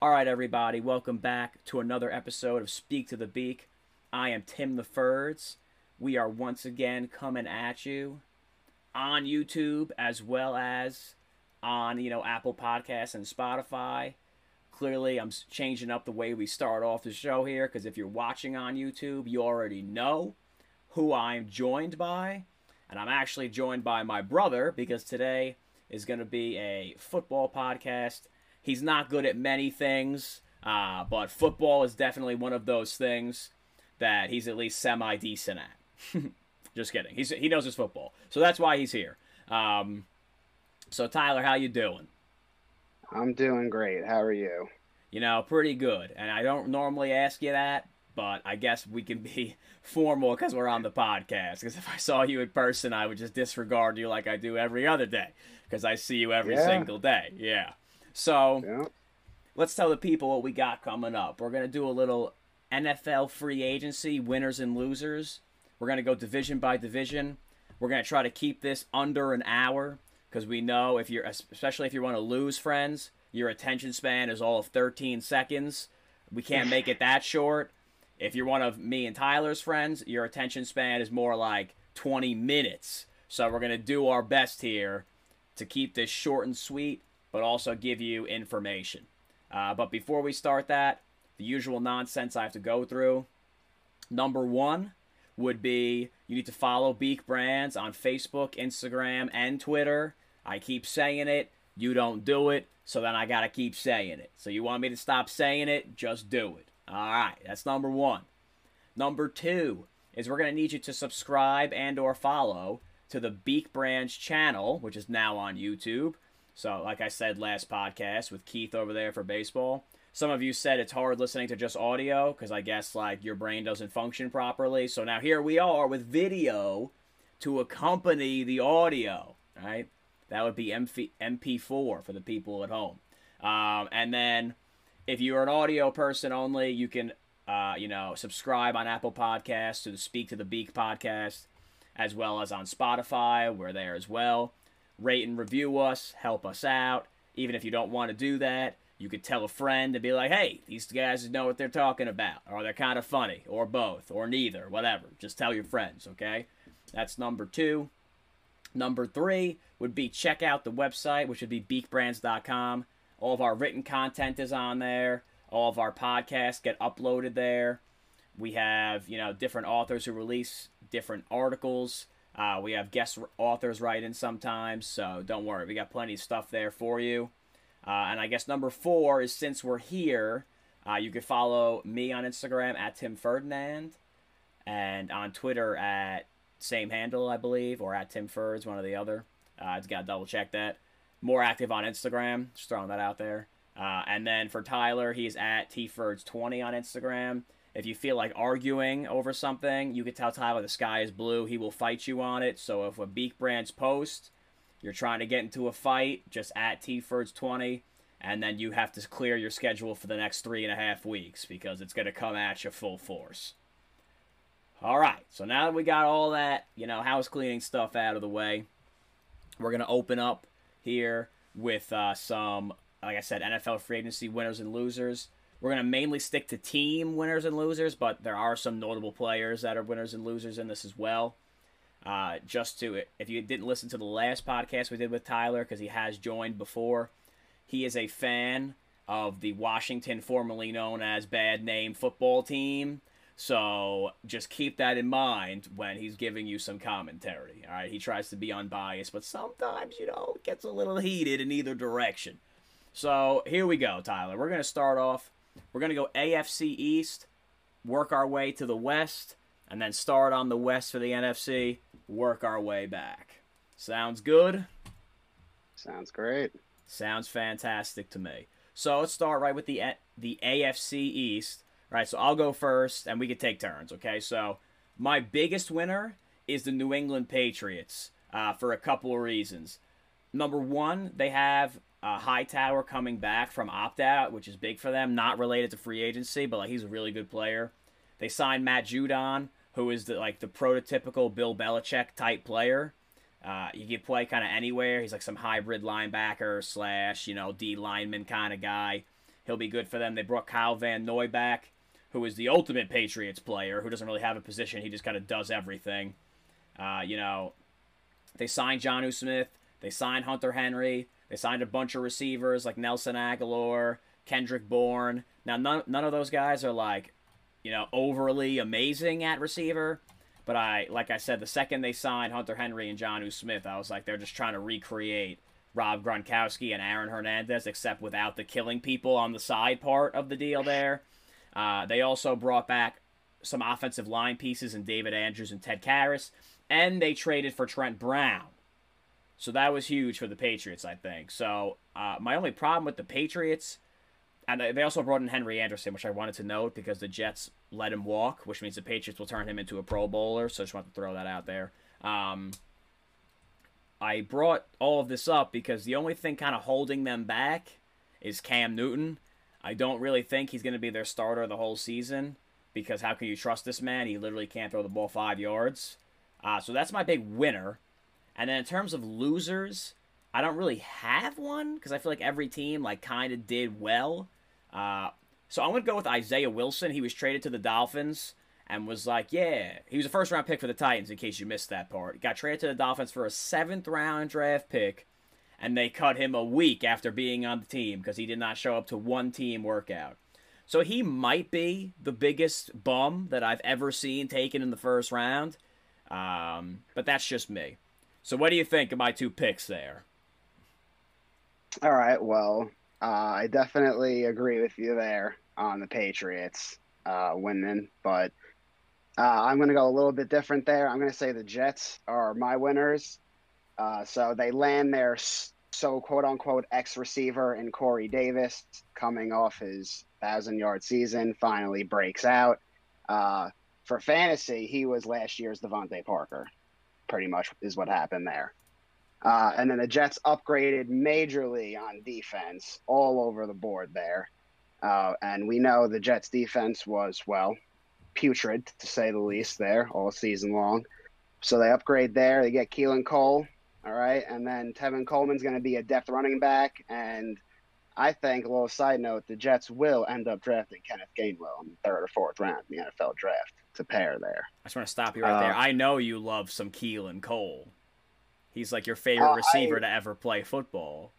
All right, everybody, welcome back to another episode of Speak to the Beak. I am Tim the Furds. We are once again coming at you on YouTube as well as on, Apple Podcasts and Spotify. Clearly, I'm changing up the way we start off the show here because if you're watching on YouTube, you already know who I'm joined by. And I'm actually joined by my brother because today is going to be a football podcast. He's not good at many things, but football is definitely one of those things that he's at least semi-decent at. Just kidding. He knows his football. So that's why he's here. So, Tyler, how you doing? I'm doing great. How are you? Pretty good. And I don't normally ask you that, but I guess we can be formal because we're on the podcast. Because if I saw you in person, I would just disregard you like I do every other day because I see you every single day. Yeah. So, Let's tell the people what we got coming up. We're going to do a little NFL free agency, winners and losers. We're going to go division by division. We're going to try to keep this under an hour because we know especially if you want to lose friends, your attention span is all of 13 seconds. We can't make it that short. If you're one of me and Tyler's friends, your attention span is more like 20 minutes. So we're going to do our best here to keep this short and sweet, but also give you information. But before we start that, the usual nonsense I have to go through. Number one would be you need to follow Beak Brands on Facebook, Instagram, and Twitter. I keep saying it. You don't do it, so then I got to keep saying it. So you want me to stop saying it? Just do it. All right, that's number one. Number two is we're going to need you to subscribe and or follow to the Beak Brands channel, which is now on YouTube. So, like I said last podcast with Keith over there for baseball, some of you said it's hard listening to just audio because I guess, your brain doesn't function properly. So now here we are with video to accompany the audio, right? That would be MP4 for the people at home. And then if you're an audio person only, you can, subscribe on Apple Podcasts to the Speak to the Beak podcast as well as on Spotify. We're there as well. Rate and review us, help us out. Even if you don't want to do that, you could tell a friend and be like, hey, these guys know what they're talking about, or they're kind of funny, or both, or neither, whatever. Just tell your friends, okay? That's number two. Number three would be check out the website, which would be BeakBrands.com. All of our written content is on there. All of our podcasts get uploaded there. We have, different authors who release different articles. We have guest authors write in sometimes, so don't worry. We got plenty of stuff there for you. And I guess number four is since we're here, you can follow me on Instagram at Tim Ferdinand and on Twitter at same handle, I believe, or at Tim Ferds, one or the other. I just got to double check that. More active on Instagram, just throwing that out there. And then for Tyler, he's at tferds20 on Instagram. If you feel like arguing over something, you can tell Tyler the sky is blue. He will fight you on it. So if a Beak Brands post, you're trying to get into a fight, just at tferds20, and then you have to clear your schedule for the next 3.5 weeks because it's going to come at you full force. All right, so now that we got all that, house cleaning stuff out of the way, we're going to open up here with some, like I said, NFL free agency winners and losers. We're going to mainly stick to team winners and losers, but there are some notable players that are winners and losers in this as well. If you didn't listen to the last podcast we did with Tyler, because he has joined before, he is a fan of the Washington, formerly known as Bad Name football team. So just keep that in mind when he's giving you some commentary. All right, he tries to be unbiased, but sometimes, it gets a little heated in either direction. So here we go, Tyler. We're going to start off. We're going to go AFC East, work our way to the West, and then start on the West for the NFC, work our way back. Sounds good? Sounds great. Sounds fantastic to me. So let's start right with the AFC East. All right, so I'll go first, and we can take turns, okay? So my biggest winner is the New England Patriots for a couple of reasons. Number one, they have Hightower coming back from opt-out, which is big for them, not related to free agency, but he's a really good player. They signed Matt Judon, who is the prototypical Bill Belichick type player. He can play kind of anywhere. He's some hybrid linebacker slash D lineman kind of guy. He'll be good for them. They brought Kyle Van Noy back, who is the ultimate Patriots player, who doesn't really have a position. He just kind of does everything. They signed Jonnu Smith. They signed Hunter Henry. They signed a bunch of receivers like Nelson Aguilar, Kendrick Bourne. Now, none of those guys are, like, you know, overly amazing at receiver. But like I said, the second they signed Hunter Henry and Jonnu Smith, I was like, they're just trying to recreate Rob Gronkowski and Aaron Hernandez, except without the killing people on the side part of the deal there. They also brought back some offensive line pieces in David Andrews and Ted Karras, and they traded for Trent Brown. So that was huge for the Patriots, I think. So my only problem with the Patriots, and they also brought in Henry Anderson, which I wanted to note because the Jets let him walk, which means the Patriots will turn him into a Pro Bowler, so I just wanted to throw that out there. I brought all of this up because the only thing kind of holding them back is Cam Newton. I don't really think he's going to be their starter the whole season because how can you trust this man? He literally can't throw the ball 5 yards. So that's my big winner. And then in terms of losers, I don't really have one because I feel like every team like kind of did well. So I'm going to go with Isaiah Wilson. He was traded to the Dolphins and was like, yeah, he was a first-round pick for the Titans, in case you missed that part. He got traded to the Dolphins for a 7th-round draft pick, and they cut him a week after being on the team because he did not show up to one team workout. So he might be the biggest bum that I've ever seen taken in the first round, but that's just me. So what do you think of my two picks there? All right, well, I definitely agree with you there on the Patriots winning, but I'm going to go a little bit different there. I'm going to say the Jets are my winners. So they land their quote-unquote ex-receiver in Corey Davis, coming off his 1,000-yard season, finally breaks out. For fantasy, he was last year's Devontae Parker, pretty much is what happened there. And then the Jets upgraded majorly on defense all over the board there. And we know the Jets' defense was, well, putrid, to say the least, there all season long. So they upgrade there. They get Keelan Cole, all right? And then Tevin Coleman's going to be a depth running back. And I think, a little side note, the Jets will end up drafting Kenneth Gainwell in the 3rd or 4th round in the NFL draft to pair there. I just want to stop you right there. I know you love some Keelan Cole. He's like your favorite receiver to ever play football.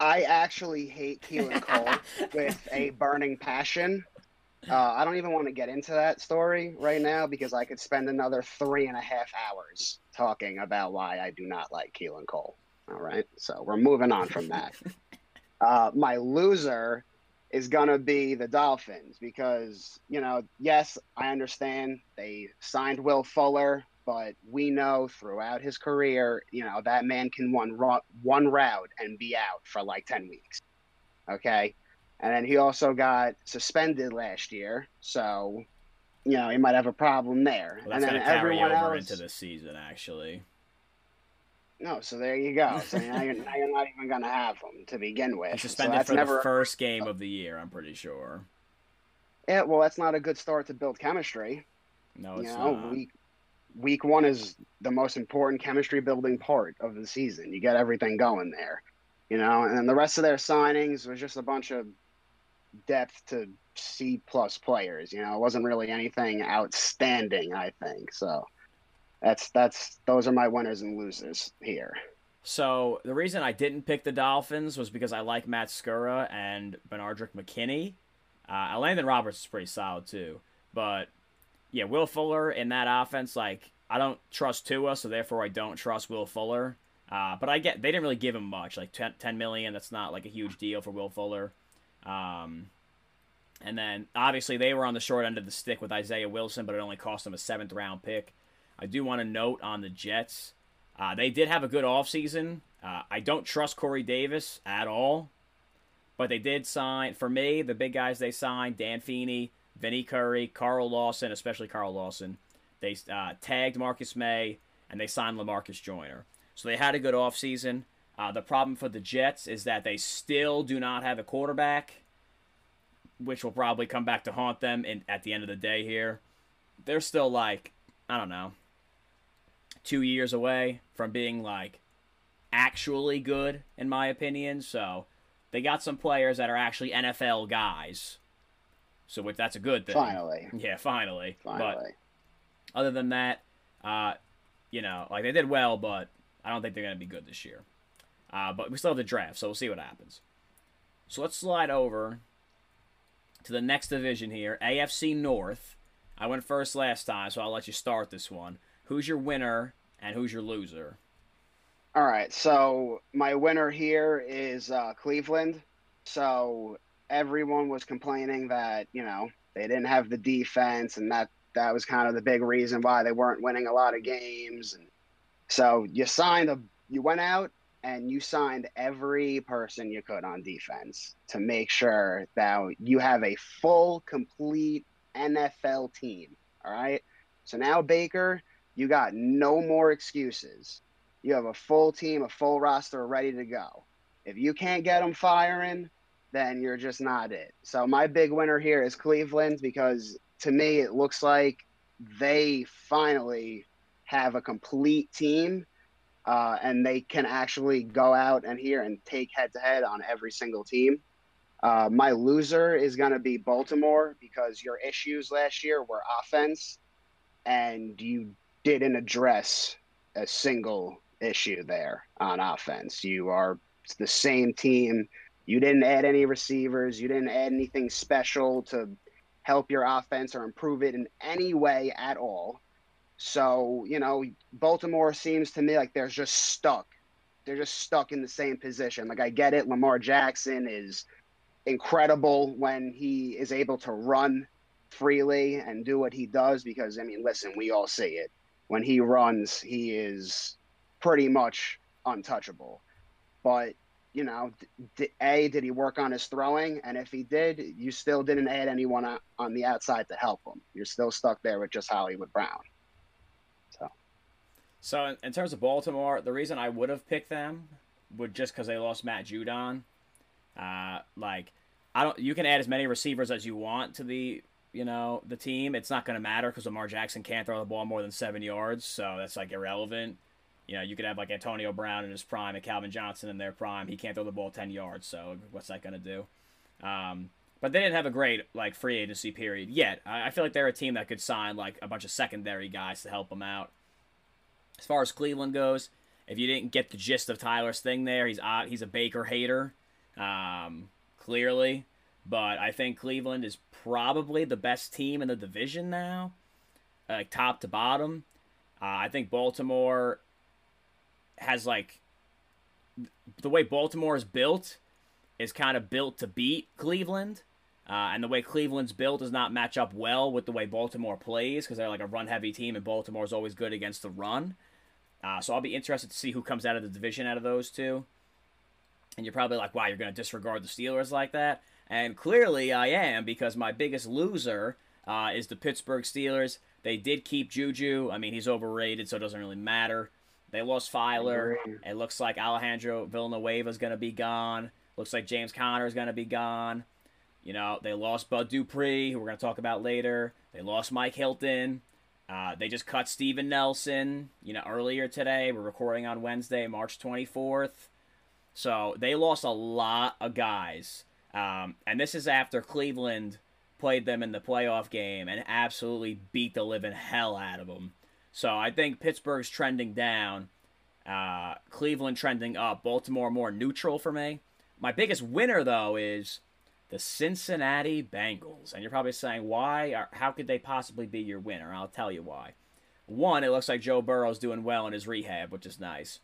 I actually hate Keelan Cole with a burning passion. I don't even want to get into that story right now because I could spend another 3.5 hours talking about why I do not like Keelan Cole. All right, so we're moving on from that. My loser is going to be the Dolphins because, you know, yes, I understand they signed Will Fuller, but we know throughout his career, you know, that man can run one route and be out for like 10 weeks. Okay. And then he also got suspended last year. So, you know, he might have a problem there. Well, that's going to carry over into the season, actually. No, so there you go. So now you're not even going to have him to begin with. He's suspended the first game of the year, I'm pretty sure. Yeah, well, that's not a good start to build chemistry. No, it's not. Week one is the most important chemistry-building part of the season. You get everything going there, you know. And then the rest of their signings was just a bunch of depth to C-plus players, you know. It wasn't really anything outstanding, I think. So those are my winners and losers here. So the reason I didn't pick the Dolphins was because I like Matt Skura and Bernardrick McKinney. Landon Roberts is pretty solid, too. But yeah, Will Fuller in that offense, like, I don't trust Tua, so therefore I don't trust Will Fuller. But I get they didn't really give him much, like $10 million. That's not like a huge deal for Will Fuller. And then obviously they were on the short end of the stick with Isaiah Wilson, but it only cost them a 7th-round pick. I do want to note on the Jets, they did have a good offseason. I don't trust Corey Davis at all, but they did sign, for me, the big guys they signed, Dan Feeney, Vinnie Curry, Carl Lawson, especially Carl Lawson. They tagged Marcus May, and they signed LaMarcus Joyner. So they had a good offseason. The problem for the Jets is that they still do not have a quarterback, which will probably come back to haunt them at the end of the day here. They're still like, I don't know, 2 years away from being like actually good, in my opinion. So they got some players that are actually NFL guys. So if that's a good thing. Finally. Yeah, finally. Finally. But other than that, like they did well, but I don't think they're going to be good this year. But we still have the draft, so we'll see what happens. So let's slide over to the next division here, AFC North. I went first last time, so I'll let you start this one. Who's your winner and who's your loser? All right, so my winner here is Cleveland. So everyone was complaining that, they didn't have the defense, and that was kind of the big reason why they weren't winning a lot of games. And so you went out and you signed every person you could on defense to make sure that you have a full, complete NFL team. All right. So now, Baker, you got no more excuses. You have a full team, a full roster ready to go. If you can't get them firing, then you're just not it. So my big winner here is Cleveland, because to me it looks like they finally have a complete team and they can actually go out and here and take head-to-head on every single team. My loser is going to be Baltimore, because your issues last year were offense and you didn't address a single issue there on offense. You are the same team. You didn't add any receivers. You didn't add anything special to help your offense or improve it in any way at all. So, Baltimore seems to me like they're just stuck. They're just stuck in the same position. Like, I get it. Lamar Jackson is incredible when he is able to run freely and do what he does, because, listen, we all see it. When he runs, he is pretty much untouchable. But, did he work on his throwing? And if he did, you still didn't add anyone on the outside to help him. You're still stuck there with just Hollywood Brown. So in terms of Baltimore, the reason I would have picked them would just because they lost Matt Judon. You can add as many receivers as you want to the the team, it's not going to matter because Lamar Jackson can't throw the ball more than 7 yards, so that's, irrelevant. You could have, Antonio Brown in his prime and Calvin Johnson in their prime. He can't throw the ball 10 yards, so what's that going to do? But they didn't have a great, free agency period yet. I feel like they're a team that could sign, a bunch of secondary guys to help them out. As far as Cleveland goes, if you didn't get the gist of Tyler's thing there, he's a Baker hater, clearly. But I think Cleveland is probably the best team in the division now, top to bottom. I think Baltimore has, the way Baltimore is built is kind of built to beat Cleveland. And the way Cleveland's built does not match up well with the way Baltimore plays, because they're, a run-heavy team, and Baltimore's always good against the run. So I'll be interested to see who comes out of the division out of those two. And you're probably like, wow, you're going to disregard the Steelers like that? And clearly I am, because my biggest loser is the Pittsburgh Steelers. They did keep Juju. He's overrated, so it doesn't really matter. They lost Filer. It looks like Alejandro Villanueva is going to be gone. Looks like James Conner is going to be gone. They lost Bud Dupree, who we're going to talk about later. They lost Mike Hilton. They just cut Steven Nelson, earlier today. We're recording on Wednesday, March 24th. So they lost a lot of guys. And this is after Cleveland played them in the playoff game and absolutely beat the living hell out of them. So I think Pittsburgh's trending down, Cleveland trending up, Baltimore more neutral for me. My biggest winner, though, is the Cincinnati Bengals. And you're probably saying, why? Or how could they possibly be your winner? I'll tell you why. One, it looks like Joe Burrow's doing well in his rehab, which is nice.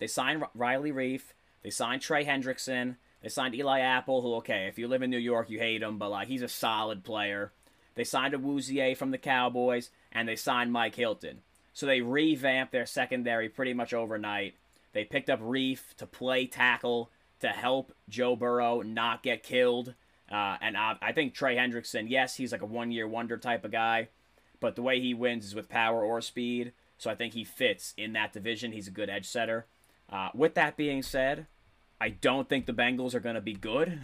They signed Riley Reef. They signed Trey Hendrickson. They signed Eli Apple, who, okay, if you live in New York, you hate him, but, he's a solid player. They signed Awuzie from the Cowboys, and they signed Mike Hilton. So they revamped their secondary pretty much overnight. They picked up Reef to play tackle to help Joe Burrow not get killed. And I think Trey Hendrickson, yes, he's a one-year wonder type of guy, but the way he wins is with power or speed, so I think he fits in that division. He's a good edge setter. With that being said, I don't think the Bengals are going to be good,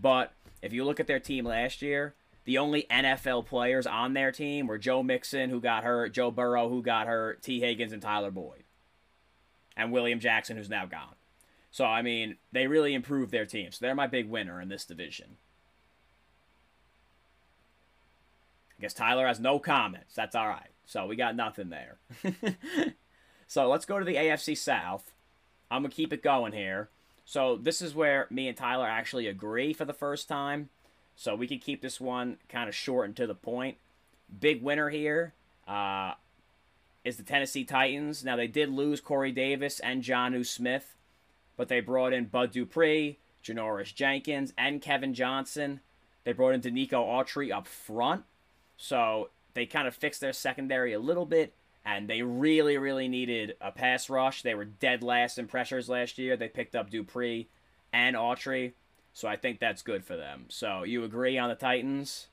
but if you look at their team last year, the only NFL players on their team were Joe Mixon, who got hurt, Joe Burrow, who got hurt, T. Higgins, and Tyler Boyd, and William Jackson, who's now gone. So, I mean, they really improved their team. So they're my big winner in this division. I guess Tyler has no comments. That's all right. So we got nothing there. So let's go to the AFC South. I'm going to keep it going here. So this is where me and Tyler actually agree for the first time. So we can keep this one kind of short and to the point. Big winner here is the Tennessee Titans. Now, they did lose Corey Davis and Jonnu Smith, but they brought in Bud Dupree, Janoris Jenkins, and Kevin Johnson. They brought in Danico Autry up front. So they kind of fixed their secondary a little bit, and they really, really needed a pass rush. They were dead last in pressures last year. They picked up Dupree and Autry. So I think that's good for them. So you agree on the Titans?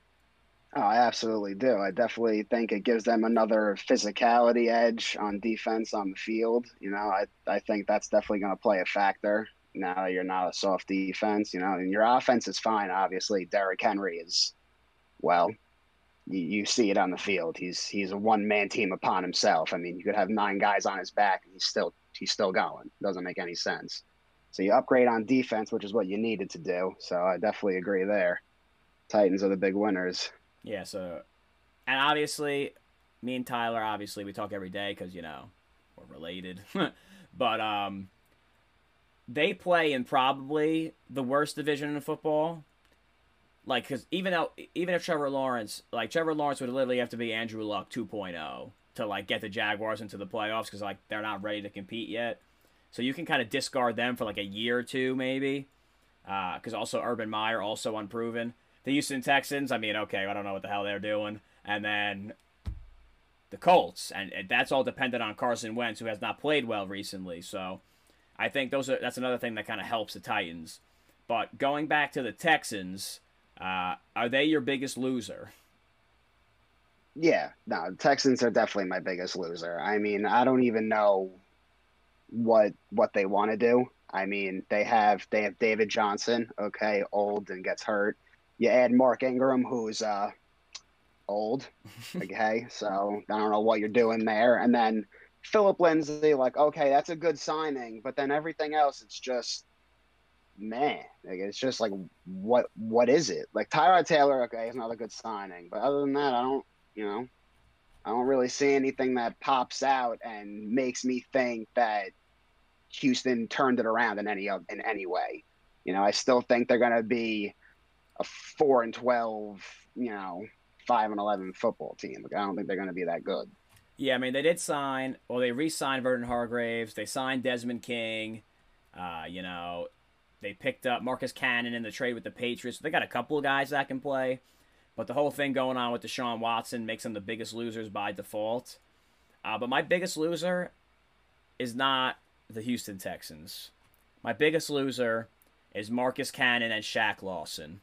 Oh, I absolutely do. I definitely think it gives them another physicality edge on defense on the field. You know, I think that's definitely going to play a factor now that you're not a soft defense, you know, and your offense is fine. Obviously, Derrick Henry is, well, you see it on the field. He's a one-man team upon himself. I mean, you could have 9 guys on his back, and he's still going. Doesn't make any sense. So you upgrade on defense, which is what you needed to do. So I definitely agree there. Titans are the big winners. Yeah, so, and obviously, me and Tyler, obviously, we talk every day because, you know, we're related. But they play in probably the worst division in football. Like, because even if Trevor Lawrence would literally have to be Andrew Luck 2.0 to, like, get the Jaguars into the playoffs because, like, they're not ready to compete yet. So you can kind of discard them for like a year or two maybe, because also Urban Meyer, also unproven. The Houston Texans, I mean, okay, I don't know what the hell they're doing. And then the Colts, and that's all dependent on Carson Wentz, who has not played well recently. So I think that's another thing that kind of helps the Titans. But going back to the Texans, are they your biggest loser? Yeah, no, the Texans are definitely my biggest loser. I mean, I don't even know what they want to do. I mean, they have David Johnson, okay, old and gets hurt. You add Mark Ingram, who's old, okay, so I don't know what you're doing there. And then Phillip Lindsay, like, okay, that's a good signing, but then everything else, it's just man, like, it's just like what is it? Like Tyrod Taylor, okay, it's not a good signing, but other than that, I don't really see anything that pops out and makes me think that Houston turned it around in any way. You know, I still think they're going to be a 4-12, you know, 5-11 football team. Like, I don't think they're going to be that good. Yeah, I mean, they re-signed Vernon Hargraves. They signed Desmond King. You know, they picked up Marcus Cannon in the trade with the Patriots. They got a couple of guys that can play. But the whole thing going on with Deshaun Watson makes them the biggest losers by default. But my biggest loser is not the Houston Texans. My biggest loser is Marcus Cannon and Shaq Lawson.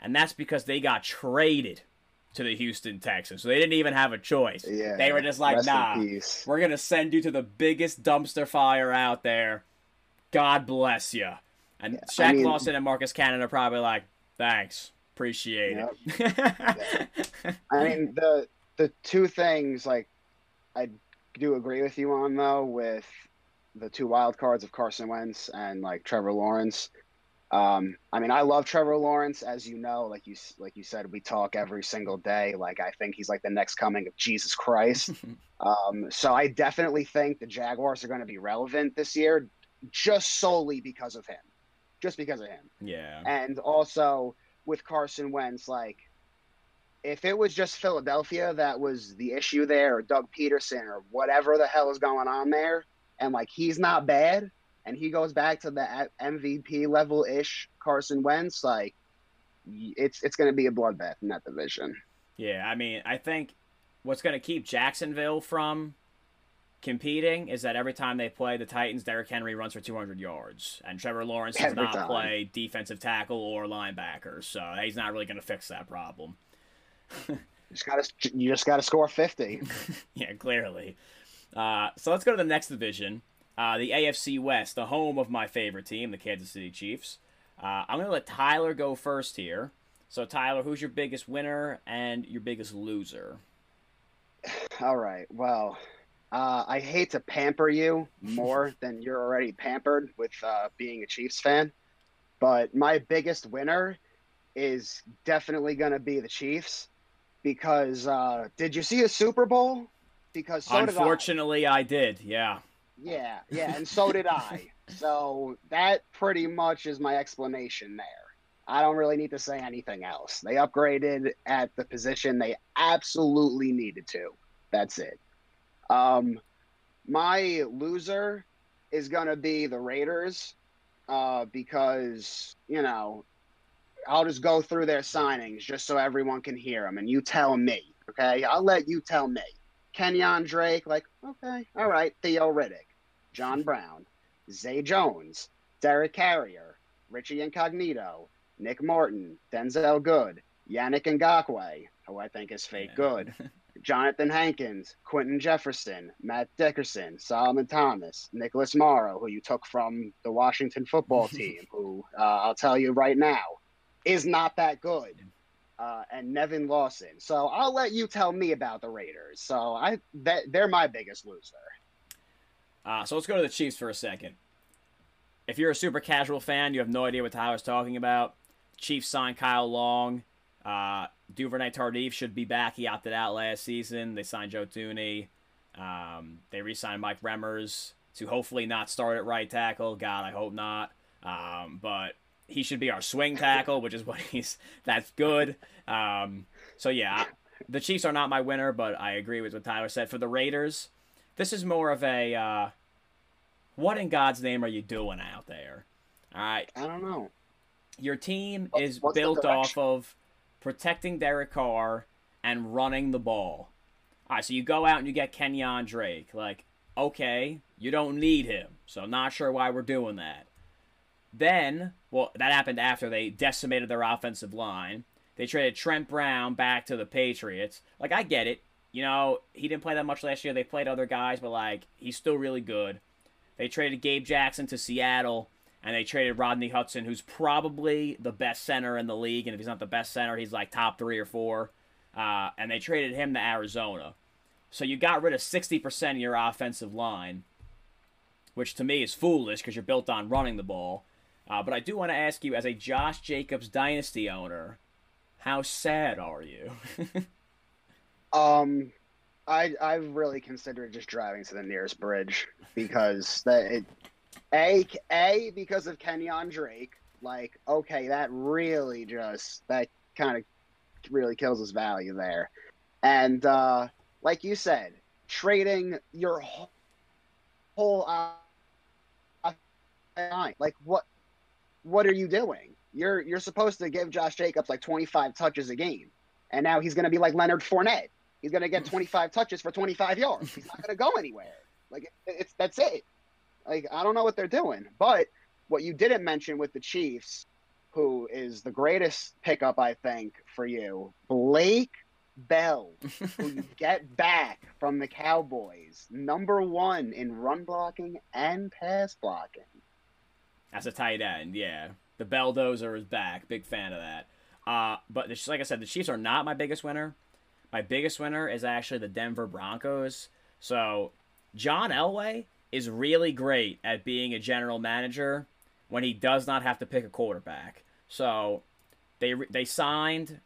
And that's because they got traded to the Houston Texans. So they didn't even have a choice. Yeah, they were just like, nah, we're going to send you to the biggest dumpster fire out there. God bless you. And yeah, Shaq Lawson and Marcus Cannon are probably like, thanks. Appreciate it. Yep. I mean, the two things, like, I do agree with you on, though, with the two wild cards of Carson Wentz and, like, Trevor Lawrence. I mean, I love Trevor Lawrence, as you know. Like you said, we talk every single day. Like, I think he's, like, the next coming of Jesus Christ. So I definitely think the Jaguars are going to be relevant this year just solely because of him. Just because of him. Yeah. And also with Carson Wentz, like, if it was just Philadelphia that was the issue there, or Doug Peterson, or whatever the hell is going on there, and, like, he's not bad, and he goes back to the MVP level-ish Carson Wentz, like, it's going to be a bloodbath in that division. Yeah, I mean, I think what's going to keep Jacksonville from competing is that every time they play the Titans, Derrick Henry runs for 200 yards, and Trevor Lawrence does not play defensive tackle or linebacker, so he's not really going to fix that problem. You just got to score 50. Yeah, clearly. So let's go to the next division, the AFC West, the home of my favorite team, the Kansas City Chiefs. I'm going to let Tyler go first here. So, Tyler, who's your biggest winner and your biggest loser? All right, well, I hate to pamper you more than you're already pampered with being a Chiefs fan, but my biggest winner is definitely going to be the Chiefs because did you see the Super Bowl? Because so unfortunately, did I. I did. Yeah. Yeah. Yeah. And so did I. So that pretty much is my explanation there. I don't really need to say anything else. They upgraded at the position they absolutely needed to. That's it. My loser is going to be the Raiders because, you know, I'll just go through their signings just so everyone can hear them. And you tell me, okay? I'll let you tell me. Kenyon Drake, like, okay, all right. Theo Riddick, John Brown, Zay Jones, Derek Carrier, Richie Incognito, Nick Martin, Denzel Good, Yannick Ngakoue, who I think is fake good, Jonathan Hankins, Quentin Jefferson, Matt Dickerson, Solomon Thomas, Nicholas Morrow, who you took from the Washington football team, who I'll tell you right now is not that good, and Nevin Lawson. So I'll let you tell me about the Raiders. So they're my biggest loser. So let's go to the Chiefs for a second. If you're a super casual fan, you have no idea what Tyler's talking about. Chiefs signed Kyle Long. Duvernay Tardif should be back. He opted out last season. They signed Joe Thuney. They re-signed Mike Remmers to hopefully not start at right tackle. God, I hope not. But he should be our swing tackle, which is what that's good. So yeah, the Chiefs are not my winner, but I agree with what Tyler said. For the Raiders, this is more of a... what in God's name are you doing out there? All right. I don't know. Your team is built off of protecting Derek Carr and running the ball. All right, so you go out and you get Kenyon Drake. Like, okay, you don't need him, so not sure why we're doing that. Then, well, that happened after they decimated their offensive line. They traded Trent Brown back to the Patriots. Like, I get it. You know, he didn't play that much last year. They played other guys, but, like, he's still really good. They traded Gabe Jackson to Seattle, and they traded Rodney Hudson, who's probably the best center in the league. And if he's not the best center, he's like top 3 or 4. And they traded him to Arizona. So you got rid of 60% of your offensive line, which to me is foolish because you're built on running the ball. But I do want to ask you, as a Josh Jacobs dynasty owner, how sad are you? I've really considered just driving to the nearest bridge because because of Kenyon Drake, like, okay, that kind of really kills his value there. And like you said, trading your whole line, like what are you doing? You're supposed to give Josh Jacobs like 25 touches a game, and now he's going to be like Leonard Fournette. He's going to get 25 touches for 25 yards. He's not going to go anywhere. Like, that's it. Like, I don't know what they're doing. But what you didn't mention with the Chiefs, who is the greatest pickup, I think, for you, Blake Bell, who you get back from the Cowboys, #1 in run blocking and pass blocking. As a tight end, yeah. The Belldozer is back. Big fan of that. But just like I said, the Chiefs are not my biggest winner. My biggest winner is actually the Denver Broncos. So John Elway is really great at being a general manager when he does not have to pick a quarterback. So they signed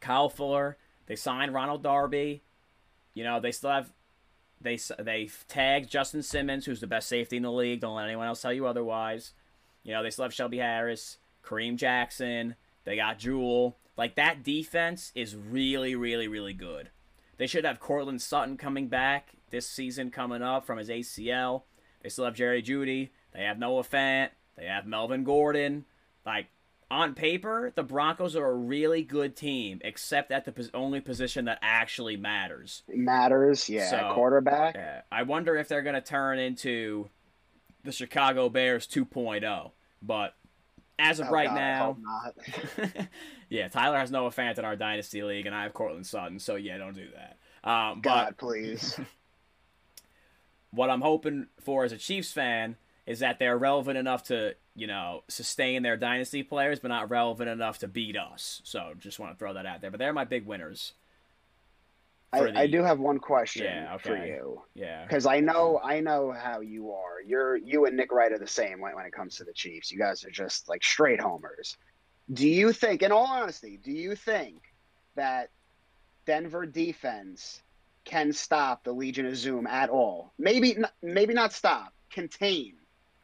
Kyle Fuller. They signed Ronald Darby. You know, they still have – they tagged Justin Simmons, who's the best safety in the league. Don't let anyone else tell you otherwise. You know, they still have Shelby Harris, Kareem Jackson. They got Jewell. Like, that defense is really, really, really good. They should have Cortland Sutton coming back this season coming up from his ACL. They still have Jerry Jeudy. They have Noah Fant. They have Melvin Gordon. Like, on paper, the Broncos are a really good team, except at the only position that actually matters. It matters, yeah. So, quarterback. I wonder if they're going to turn into the Chicago Bears 2.0, but... As of right now, yeah, Tyler has Noah Fant in our Dynasty League, and I have Cortland Sutton, so yeah, don't do that. God, please. What I'm hoping for as a Chiefs fan is that they're relevant enough to, you know, sustain their Dynasty players, but not relevant enough to beat us. So just want to throw that out there. But they're my big winners. I do have one question for you. Yeah. Because I know how you are. You and Nick Wright are the same when it comes to the Chiefs. You guys are just like straight homers. Do you think, in all honesty, that Denver defense can stop the Legion of Zoom at all? Maybe not stop. Contain.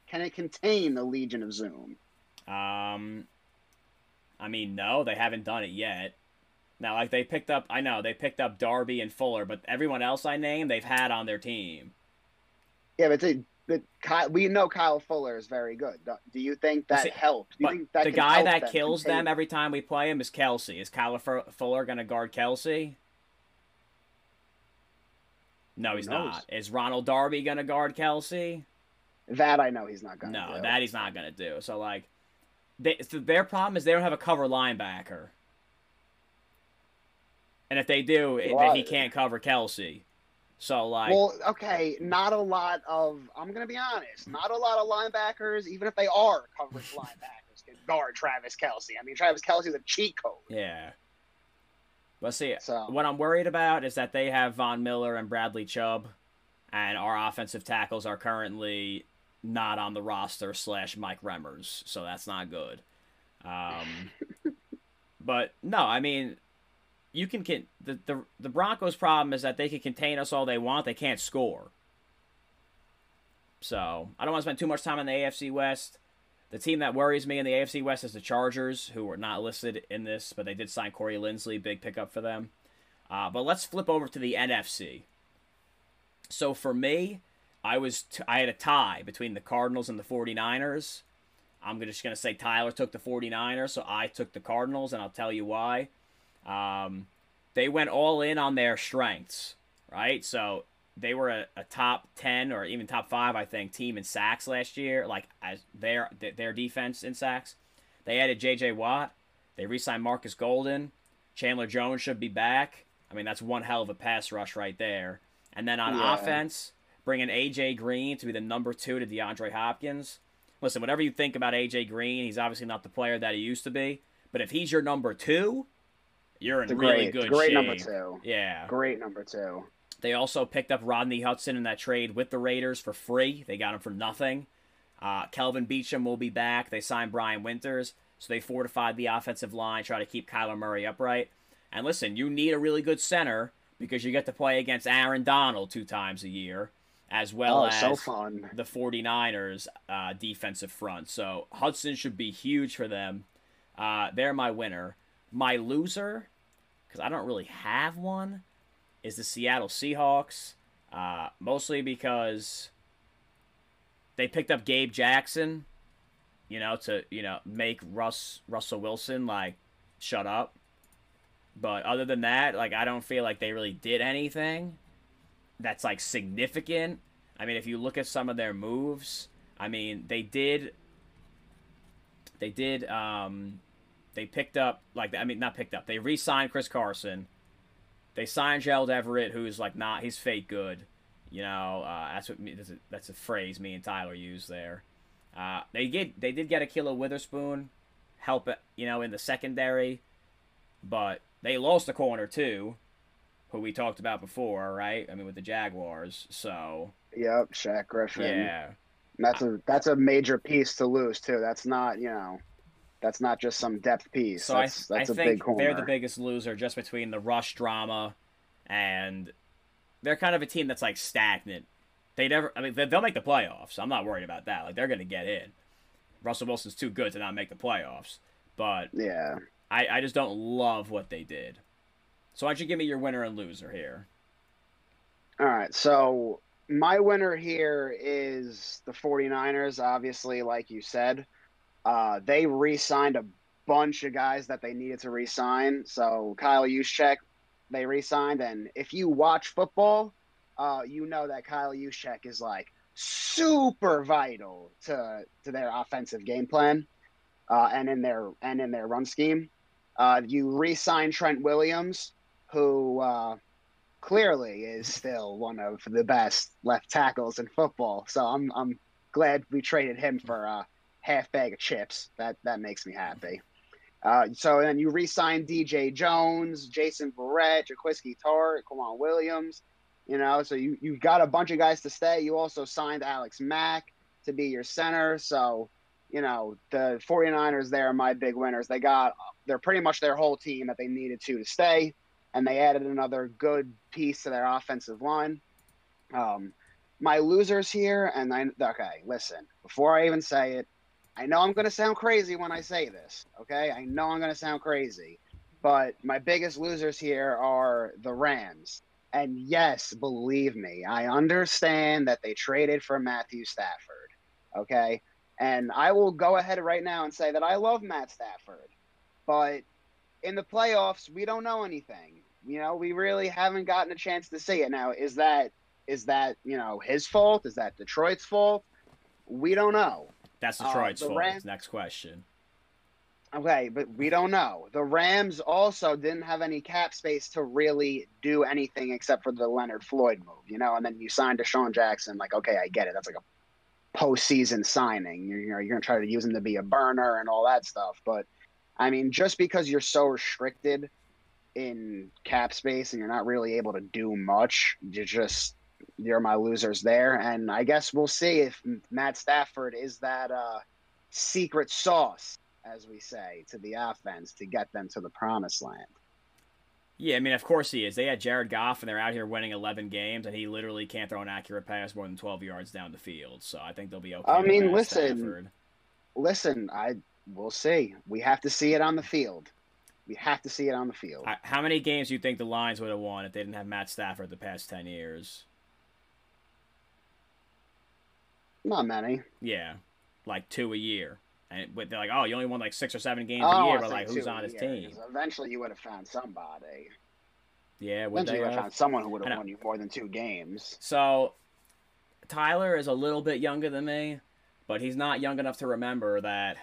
Can it contain the Legion of Zoom? I mean, no, they haven't done it yet. Now, like, they picked up Darby and Fuller, but everyone else I named, they've had on their team. Yeah, but we know Kyle Fuller is very good. Do you think that helps? The guy that kills them every time we play him is Kelsey. Is Kyle Fuller going to guard Kelsey? No, he's not. Is Ronald Darby going to guard Kelsey? That I know he's not going to do. No, that he's not going to do. So, like, their problem is they don't have a cover linebacker. And if they do, he can't cover Kelsey. So, like... Well, okay, I'm going to be honest. Not a lot of linebackers, even if they are coverage linebackers, can guard Travis Kelsey. I mean, Travis Kelsey's a cheat code. Yeah. Let's see. So, what I'm worried about is that they have Von Miller and Bradley Chubb, and our offensive tackles are currently not on the roster / Mike Remmers. So that's not good. But, no, I mean... You can the Broncos' problem is that they can contain us all they want. They can't score. So, I don't want to spend too much time on the AFC West. The team that worries me in the AFC West is the Chargers, who are not listed in this, but they did sign Corey Lindsley. Big pickup for them. But let's flip over to the NFC. So, for me, I had a tie between the Cardinals and the 49ers. I'm just going to say Tyler took the 49ers, so I took the Cardinals, and I'll tell you why. They went all in on their strengths, right? So they were a top 10 or even top 5, I think, team in sacks last year, like as their defense in sacks. They added J.J. Watt. They re-signed Marcus Golden. Chandler Jones should be back. I mean, that's one hell of a pass rush right there. And then on offense, bringing A.J. Green to be the number 2 to DeAndre Hopkins. Listen, whatever you think about A.J. Green, he's obviously not the player that he used to be. But if he's your number 2... You're in really good shape. Great number 2. Yeah. Great number 2. They also picked up Rodney Hudson in that trade with the Raiders for free. They got him for nothing. Kelvin Beachum will be back. They signed Brian Winters. So they fortified the offensive line, try to keep Kyler Murray upright. And listen, you need a really good center because you get to play against Aaron Donald 2 times a year, as well as the 49ers defensive front. So Hudson should be huge for them. They're my winner. My loser... because I don't really have one, is the Seattle Seahawks, mostly because they picked up Gabe Jackson, to make Russell Wilson, shut up. But other than that, I don't feel like they really did anything that's, significant. I mean, if you look at some of their moves, I mean, they picked up, not picked up. They re-signed Chris Carson. They signed Gerald Everett, who's he's fake good. That's a phrase me and Tyler use there. They did get Akilah Witherspoon, help, in the secondary. But they lost a corner, too, who we talked about before, right? I mean, with the Jaguars, so. Yep, Shaq Griffin. Yeah. And that's a major piece to lose, too. That's not, That's not just some depth piece. So I think big corner. They're the biggest loser just between the rush drama, and they're kind of a team that's stagnant. They'll make the playoffs. I'm not worried about that. They're going to get in. Russell Wilson's too good to not make the playoffs. But yeah, I just don't love what they did. So why don't you give me your winner and loser here? All right. So my winner here is the 49ers, obviously, like you said. They re-signed a bunch of guys that they needed to re-sign. So Kyle Juszczyk, they re-signed. And if you watch football, you know that Kyle Juszczyk is, super vital to their offensive game plan and in their run scheme. You re-signed Trent Williams, who clearly is still one of the best left tackles in football. So I'm glad we traded him for half bag of chips. That makes me happy. So then you re-sign DJ Jones, Jason Verrett, Jaquiski Tartt, Kwon Williams. You know, so you got a bunch of guys to stay. You also signed Alex Mack to be your center. So, you know, the 49ers, there are my big winners. They're pretty much their whole team that they needed to stay. And they added another good piece to their offensive line. My losers here, okay, listen, before I even say it, I know I'm going to sound crazy when I say this, okay? I know I'm going to sound crazy, but my biggest losers here are the Rams. And yes, believe me, I understand that they traded for Matthew Stafford, okay? And I will go ahead right now and say that I love Matt Stafford, but in the playoffs, we don't know anything. You know, we really haven't gotten a chance to see it. Now, is that you know, his fault? Is that Detroit's fault? We don't know. That's Detroit's fault. Next question. Okay, but we don't know. The Rams also didn't have any cap space to really do anything except for the Leonard Floyd move, you know, and then you signed Deshaun Jackson. Like, okay, I get it. That's like a postseason signing. You're going to try to use him to be a burner and all that stuff. But, I mean, just because you're so restricted in cap space and you're not really able to do much, you're my losers there. And I guess we'll see if Matt Stafford is that secret sauce, as we say, to the offense to get them to the promised land. Yeah, I mean, of course he is. They had Jared Goff, and they're out here winning 11 games, and he literally can't throw an accurate pass more than 12 yards down the field. So I think they'll be okay. I mean, with listen, we'll see. We have to see it on the field. We have to see it on the field. How many games do you think the Lions would have won if they didn't have Matt Stafford the past 10 years? Not many. Yeah, like two a year. But they're like, oh, you only won like 6 or 7 games a year. But like, who's on his team? Eventually, you would have found somebody. Yeah, eventually you would have found someone who would have won you more than 2 games. So, Tyler is a little bit younger than me, but he's not young enough to remember that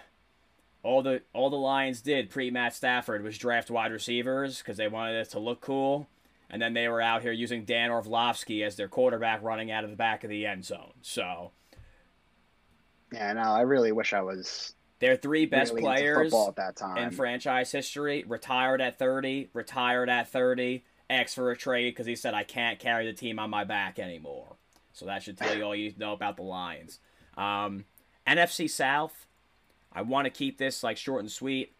all the Lions did pre Matt Stafford was draft wide receivers because they wanted it to look cool, and then they were out here using Dan Orlovsky as their quarterback running out of the back of the end zone. So. Yeah, no, I really wish I was. Their 3 best really players at that time in franchise history retired at 30, asked for a trade because he said, I can't carry the team on my back anymore. So that should tell you all you know about the Lions. NFC South, I want to keep this like short and sweet.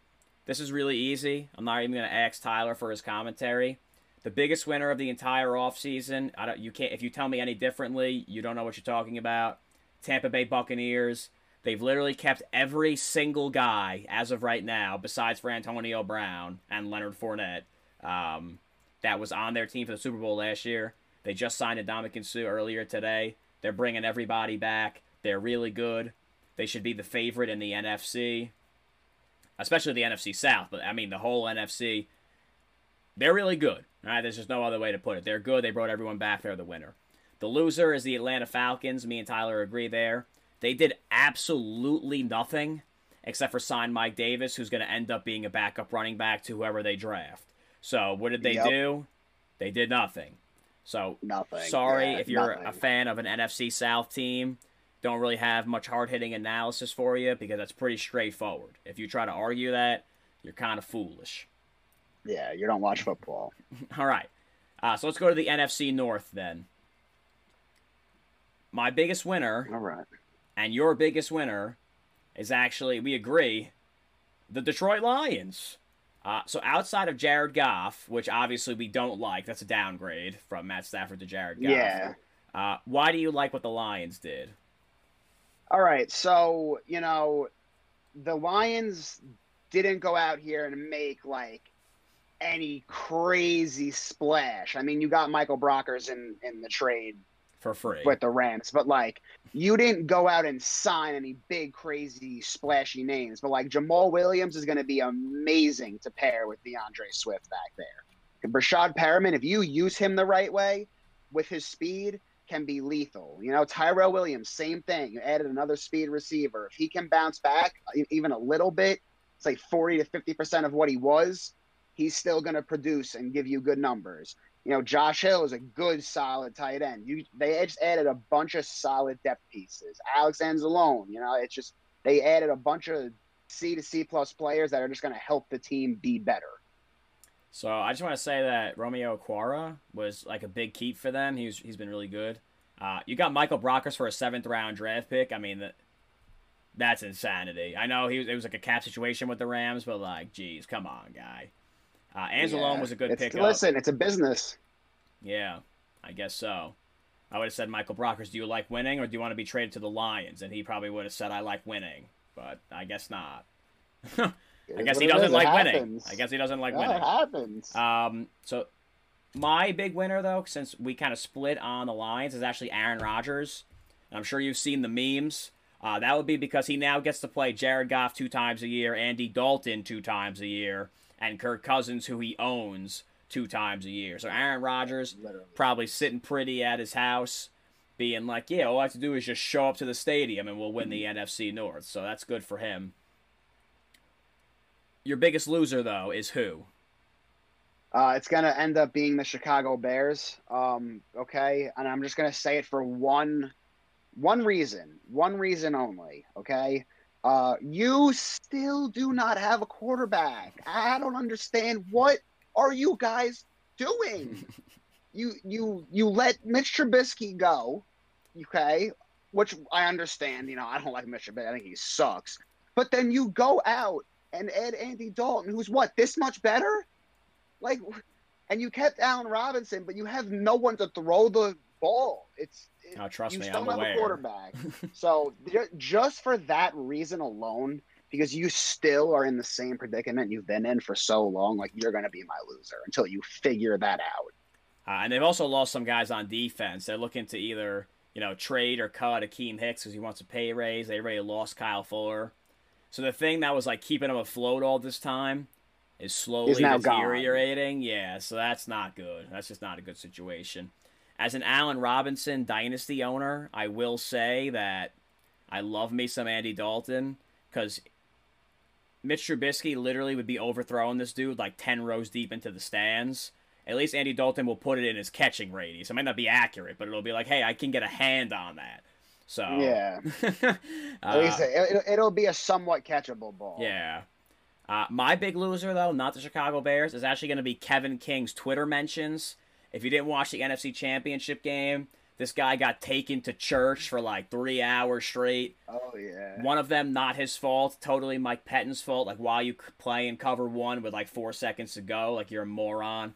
This is really easy. I'm not even going to ask Tyler for his commentary. The biggest winner of the entire offseason, if you tell me any differently, you don't know what you're talking about. Tampa Bay Buccaneers, they've literally kept every single guy as of right now, besides for Antonio Brown and Leonard Fournette, that was on their team for the Super Bowl last year. They just signed Ndamukong Suh earlier today. They're bringing everybody back. They're really good. They should be the favorite in the NFC, especially the NFC South, but I mean the whole NFC. They're really good. All right? There's just no other way to put it. They're good. They brought everyone back. They're the winner. The loser is the Atlanta Falcons. Me and Tyler agree there. They did absolutely nothing except for sign Mike Davis, who's going to end up being a backup running back to whoever they draft. So what did they do? They did nothing. So sorry if you're a fan of an NFC South team. Don't really have much hard-hitting analysis for you because that's pretty straightforward. If you try to argue that, you're kind of foolish. Yeah, you don't watch football. All right. So let's go to the NFC North then. My biggest winner, all right, and your biggest winner is actually, we agree, the Detroit Lions. So outside of Jared Goff, which obviously we don't like, that's a downgrade from Matt Stafford to Jared Goff. Yeah. Why do you like what the Lions did? All right, so, you know, the Lions didn't go out here and make, like, any crazy splash. I mean, you got Michael Brockers in the trade. For free. With the Rams. But, like, you didn't go out and sign any big, crazy, splashy names. But, like, Jamal Williams is going to be amazing to pair with DeAndre Swift back there. And Brashad Perriman, if you use him the right way, with his speed, can be lethal. You know, Tyrell Williams, same thing. You added another speed receiver. If he can bounce back even a little bit, say 40 to 50% of what he was, he's still going to produce and give you good numbers. You know, Josh Hill is a good, solid tight end. They just added a bunch of solid depth pieces. Alex Anzalone, you know, it's just they added a bunch of C to C plus players that are just going to help the team be better. So I just want to say that Romeo Okwara was like a big keep for them. He's been really good. You got Michael Brockers for a 7th round draft pick. I mean, that's insanity. I know it was like a cap situation with the Rams, but like, geez, come on, guy. Anzalone was a good pickup. Listen, it's a business. Yeah, I guess so. I would have said, Michael Brockers, do you like winning or do you want to be traded to the Lions? And he probably would have said, I like winning, but I guess not. I guess he doesn't like winning. It happens. So my big winner, though, since we kind of split on the Lions, is actually Aaron Rodgers. And I'm sure you've seen the memes. That would be because he now gets to play Jared Goff 2 times a year, Andy Dalton 2 times a year, and Kirk Cousins, who he owns, 2 times a year. So Aaron Rodgers probably sitting pretty at his house being like, yeah, all I have to do is just show up to the stadium and we'll win the NFC North. So that's good for him. Your biggest loser, though, is who? It's going to end up being the Chicago Bears. And I'm just going to say it for one reason only. Okay. You still do not have a quarterback. I don't understand. What are you guys doing? You let Mitch Trubisky go. Okay. Which I understand, I don't like Mitch Trubisky. I think he sucks, but then you go out and add Andy Dalton, who's this much better? And you kept Allen Robinson, but you have no one to throw the ball. You still don't have a quarterback. So just for that reason alone, because you still are in the same predicament you've been in for so long, you're going to be my loser until you figure that out. And they've also lost some guys on defense. They're looking to either, trade or cut Akeem Hicks because he wants a pay raise. They already lost Kyle Fuller. So the thing that was keeping him afloat all this time is slowly deteriorating. Gone. Yeah, so that's not good. That's just not a good situation. As an Allen Robinson dynasty owner, I will say that I love me some Andy Dalton, because Mitch Trubisky literally would be overthrowing this dude 10 rows deep into the stands. At least Andy Dalton will put it in his catching radius. It might not be accurate, but it'll be hey, I can get a hand on that. So yeah, it'll be a somewhat catchable ball. Yeah. My big loser, though, not the Chicago Bears, is actually going to be Kevin King's Twitter mentions. If you didn't watch the NFC Championship game, this guy got taken to church for 3 hours straight. Oh yeah. One of them, not his fault, totally Mike Pettin's fault. While you play in cover one with 4 seconds to go, you're a moron.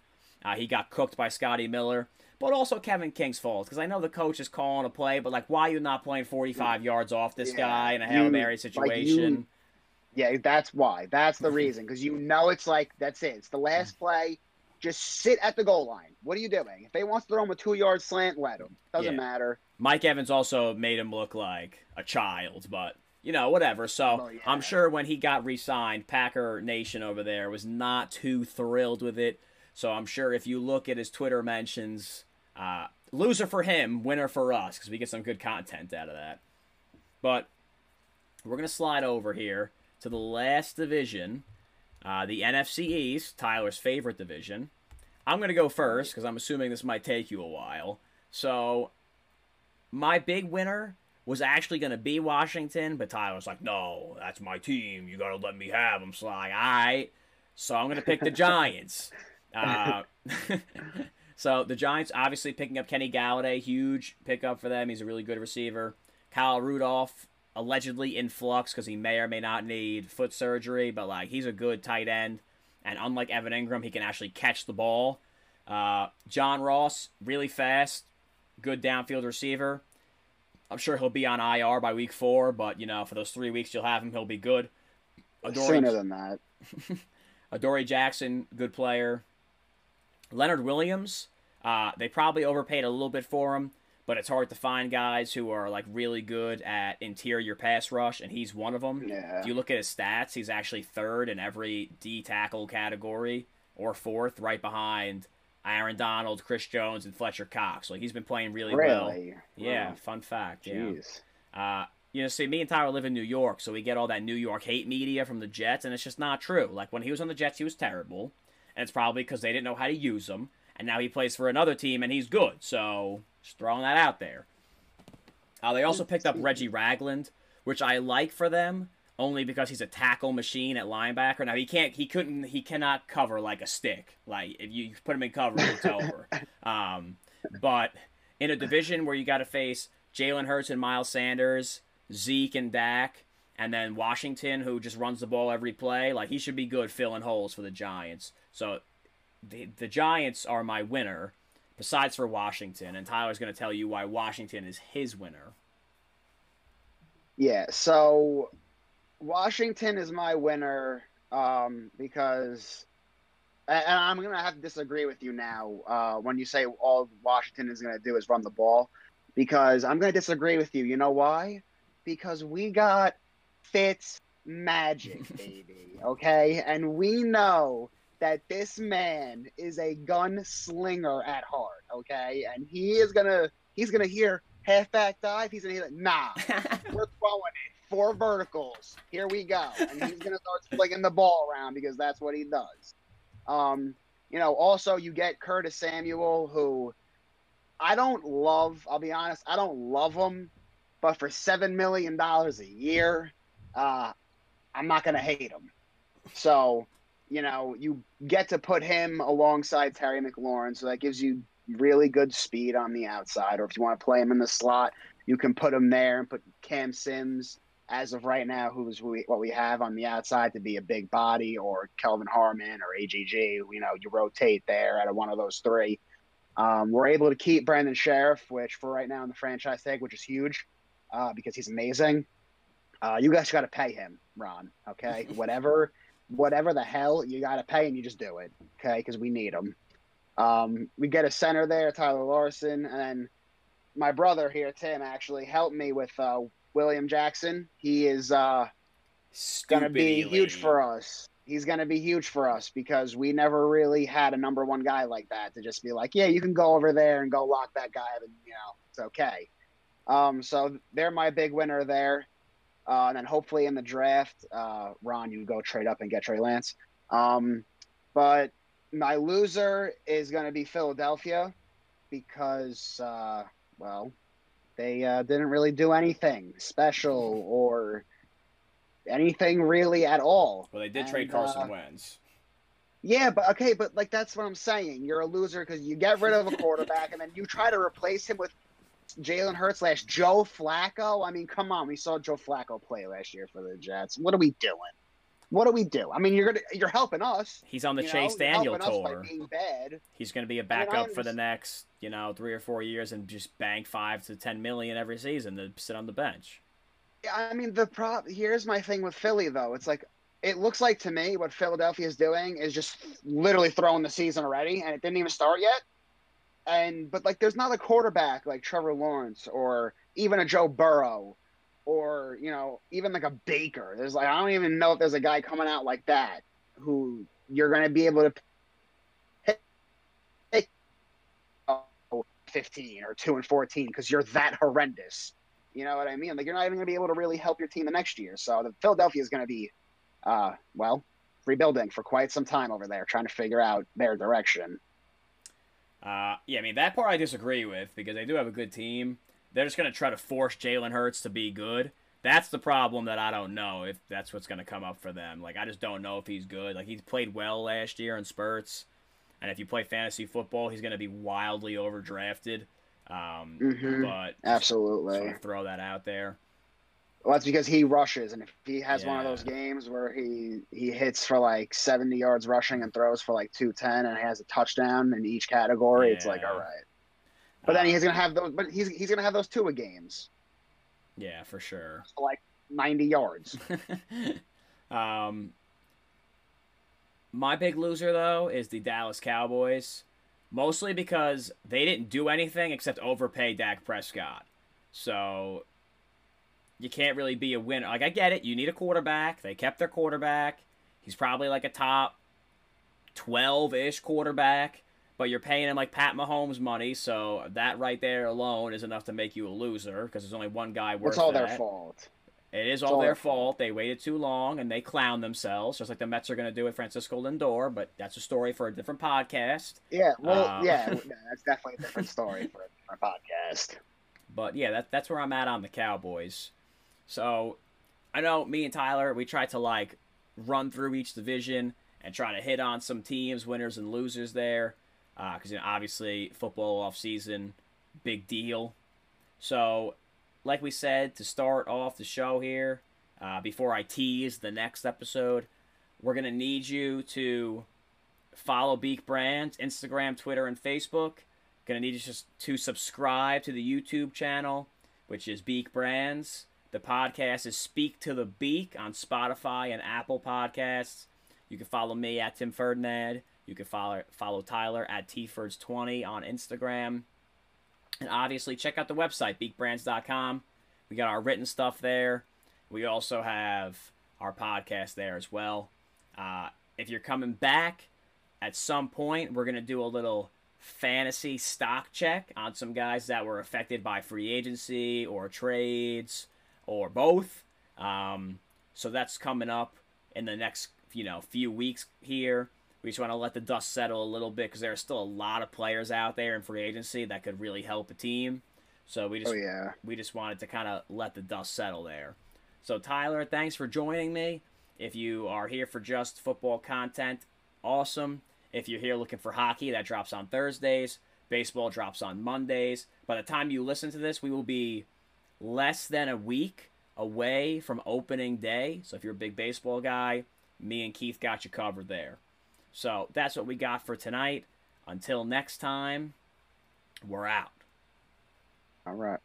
He got cooked by Scotty Miller. But also Kevin King's fault, because I know the coach is calling a play, but why are you not playing 45 yards off this guy in a Hail Mary situation? That's why. That's the reason, because that's it. It's the last play. Just sit at the goal line. What are you doing? If they want to throw him a 2-yard slant, let him. Doesn't matter. Mike Evans also made him look like a child, but, whatever. So I'm sure when he got re-signed, Packer Nation over there was not too thrilled with it. So I'm sure if you look at his Twitter mentions, loser for him, winner for us, because we get some good content out of that. But we're going to slide over here to the last division, the NFC East, Tyler's favorite division. I'm going to go first because I'm assuming this might take you a while. So my big winner was actually going to be Washington, but Tyler's like, no, that's my team. You got to let me have them. So like, all right. So I'm going to pick the Giants. So the Giants obviously picking up Kenny Galladay, huge pickup for them. He's a really good receiver. Kyle Rudolph, allegedly in flux because he may or may not need foot surgery, but he's a good tight end. And unlike Evan Ingram, he can actually catch the ball. John Ross, really fast, good downfield receiver. I'm sure he'll be on IR by week 4, but for those 3 weeks you'll have him, he'll be good. Sooner than that. Adoree Jackson, good player. Leonard Williams, they probably overpaid a little bit for him, but it's hard to find guys who are really good at interior pass rush, and he's one of them. Yeah. If you look at his stats, he's actually 3rd in every D tackle category, or 4th, right behind Aaron Donald, Chris Jones, and Fletcher Cox. He's been playing really well. Yeah, wow. Fun fact. Jeez. Yeah. See, me and Tyler live in New York, so we get all that New York hate media from the Jets, and it's just not true. When he was on the Jets, he was terrible. And it's probably because they didn't know how to use him. And now he plays for another team, and he's good. So, just throwing that out there. They also picked up Reggie Ragland, which I like for them. only because he's a tackle machine at linebacker. Now he cannot cover like a stick. Like if you put him in cover, it's over. But in a division where you got to face Jalen Hurts and Miles Sanders, Zeke and Dak, and then Washington, who just runs the ball every play, like he should be good filling holes for the Giants. So the Giants are my winner, besides for Washington, and Tyler's going to tell you why Washington is his winner. Yeah, so Washington is my winner because – and I'm going to have to disagree with you now when you say all Washington is going to do is run the ball, because I'm going to disagree with you. You know why? Because we got Fitz Magic, baby, okay? And we know that this man is a gunslinger at heart, okay? And he's going to hear – halfback dive, he's going to hit it. Nah, we're throwing it. 4 verticals. Here we go. And he's going to start flinging the ball around because that's what he does. Also, you get Curtis Samuel, who I don't love. I'll be honest. I don't love him. But for $7 million a year, I'm not going to hate him. So, you get to put him alongside Terry McLaurin. So that gives you really good speed on the outside, or if you want to play him in the slot, you can put him there and put Cam Sims, as of right now, who's what we have on the outside, to be a big body, or Kelvin Harmon or AGG. You rotate there out of one of those three. We're able to keep Brandon Sheriff, which for right now in the franchise tag, which is huge because he's amazing. You guys got to pay him, Ron, okay? Whatever the hell you got to pay him, you just do it, okay? Because we need him. We get a center there, Tyler Larson, and my brother here, Tim, actually helped me with William Jackson. He is going to be huge for us. He's going to be huge for us because we never really had a number one guy like that to just be like, yeah, you can go over there and go lock that guy up and, it's okay. So they're my big winner there. And then hopefully in the draft, Ron, you go trade up and get Trey Lance. But my loser is going to be Philadelphia because, they didn't really do anything special or anything really at all. Well, they did trade Carson Wentz. Yeah, but that's what I'm saying. You're a loser because you get rid of a quarterback and then you try to replace him with Jalen Hurts / Joe Flacco. I mean, come on. We saw Joe Flacco play last year for the Jets. What are we doing? What do we do? I mean, you're helping us. He's on the Chase Daniel tour. He's going to be a backup for the next, 3 or 4 years and just bank $5 to $10 million every season to sit on the bench. Yeah, I mean, here's my thing with Philly though. It's like it looks like to me what Philadelphia is doing is just literally throwing the season already, and it didn't even start yet. But there's not a quarterback like Trevor Lawrence or even a Joe Burrow. Or, even a Baker. There's I don't even know if there's a guy coming out like that who you're going to be able to pick 15 or 2 and 14 because you're that horrendous. You know what I mean? You're not even going to be able to really help your team the next year. So Philadelphia is going to be, rebuilding for quite some time over there, trying to figure out their direction. That part I disagree with because they do have a good team. They're just going to try to force Jalen Hurts to be good. That's the problem that I don't know if that's what's going to come up for them. I just don't know if he's good. He played well last year in spurts. And if you play fantasy football, he's going to be wildly overdrafted. But absolutely. Sort of throw that out there. Well, that's because he rushes. And if he has one of those games where he hits for 70 yards rushing and throws for 210 and has a touchdown in each category, it's all right. But then he's gonna have those. But he's gonna have those Tua games. Yeah, for sure. So 90 yards. My big loser though is the Dallas Cowboys, mostly because they didn't do anything except overpay Dak Prescott. So you can't really be a winner. I get it. You need a quarterback. They kept their quarterback. He's probably a top 12-ish quarterback. But you're paying him Pat Mahomes money, so that right there alone is enough to make you a loser because there's only one guy worth that. It's all their fault. It is all their fault. They waited too long, and they clown themselves, just like the Mets are going to do with Francisco Lindor, but that's a story for a different podcast. Yeah, that's definitely a different story for a different podcast. But, that's where I'm at on the Cowboys. So I know me and Tyler, we tried to like run through each division and try to hit on some teams, winners and losers there, because you know, obviously football off season, big deal. So like we said, to start off the show here, before I tease the next episode, we're going to need you to follow Beak Brands, Instagram, Twitter, and Facebook. Going to need you just to subscribe to the YouTube channel, which is Beak Brands. The podcast is Speak to the Beak on Spotify and Apple Podcasts. You can follow me at Tim Ferdinand. You can follow Tyler at tferds20 on Instagram. And obviously, check out the website, BeakBrands.com. We got our written stuff there. We also have our podcast there as well. If you're coming back at some point, we're going to do a little fantasy stock check on some guys that were affected by free agency or trades or both. So that's coming up in the next few weeks here. We just want to let the dust settle a little bit because there are still a lot of players out there in free agency that could really help a team. So we just we just wanted to kind of let the dust settle there. So Tyler, thanks for joining me. If you are here for just football content, awesome. If you're here looking for hockey, that drops on Thursdays. Baseball drops on Mondays. By the time you listen to this, we will be less than a week away from opening day. So if you're a big baseball guy, me and Keith got you covered there. So that's what we got for tonight. Until next time, we're out. All right.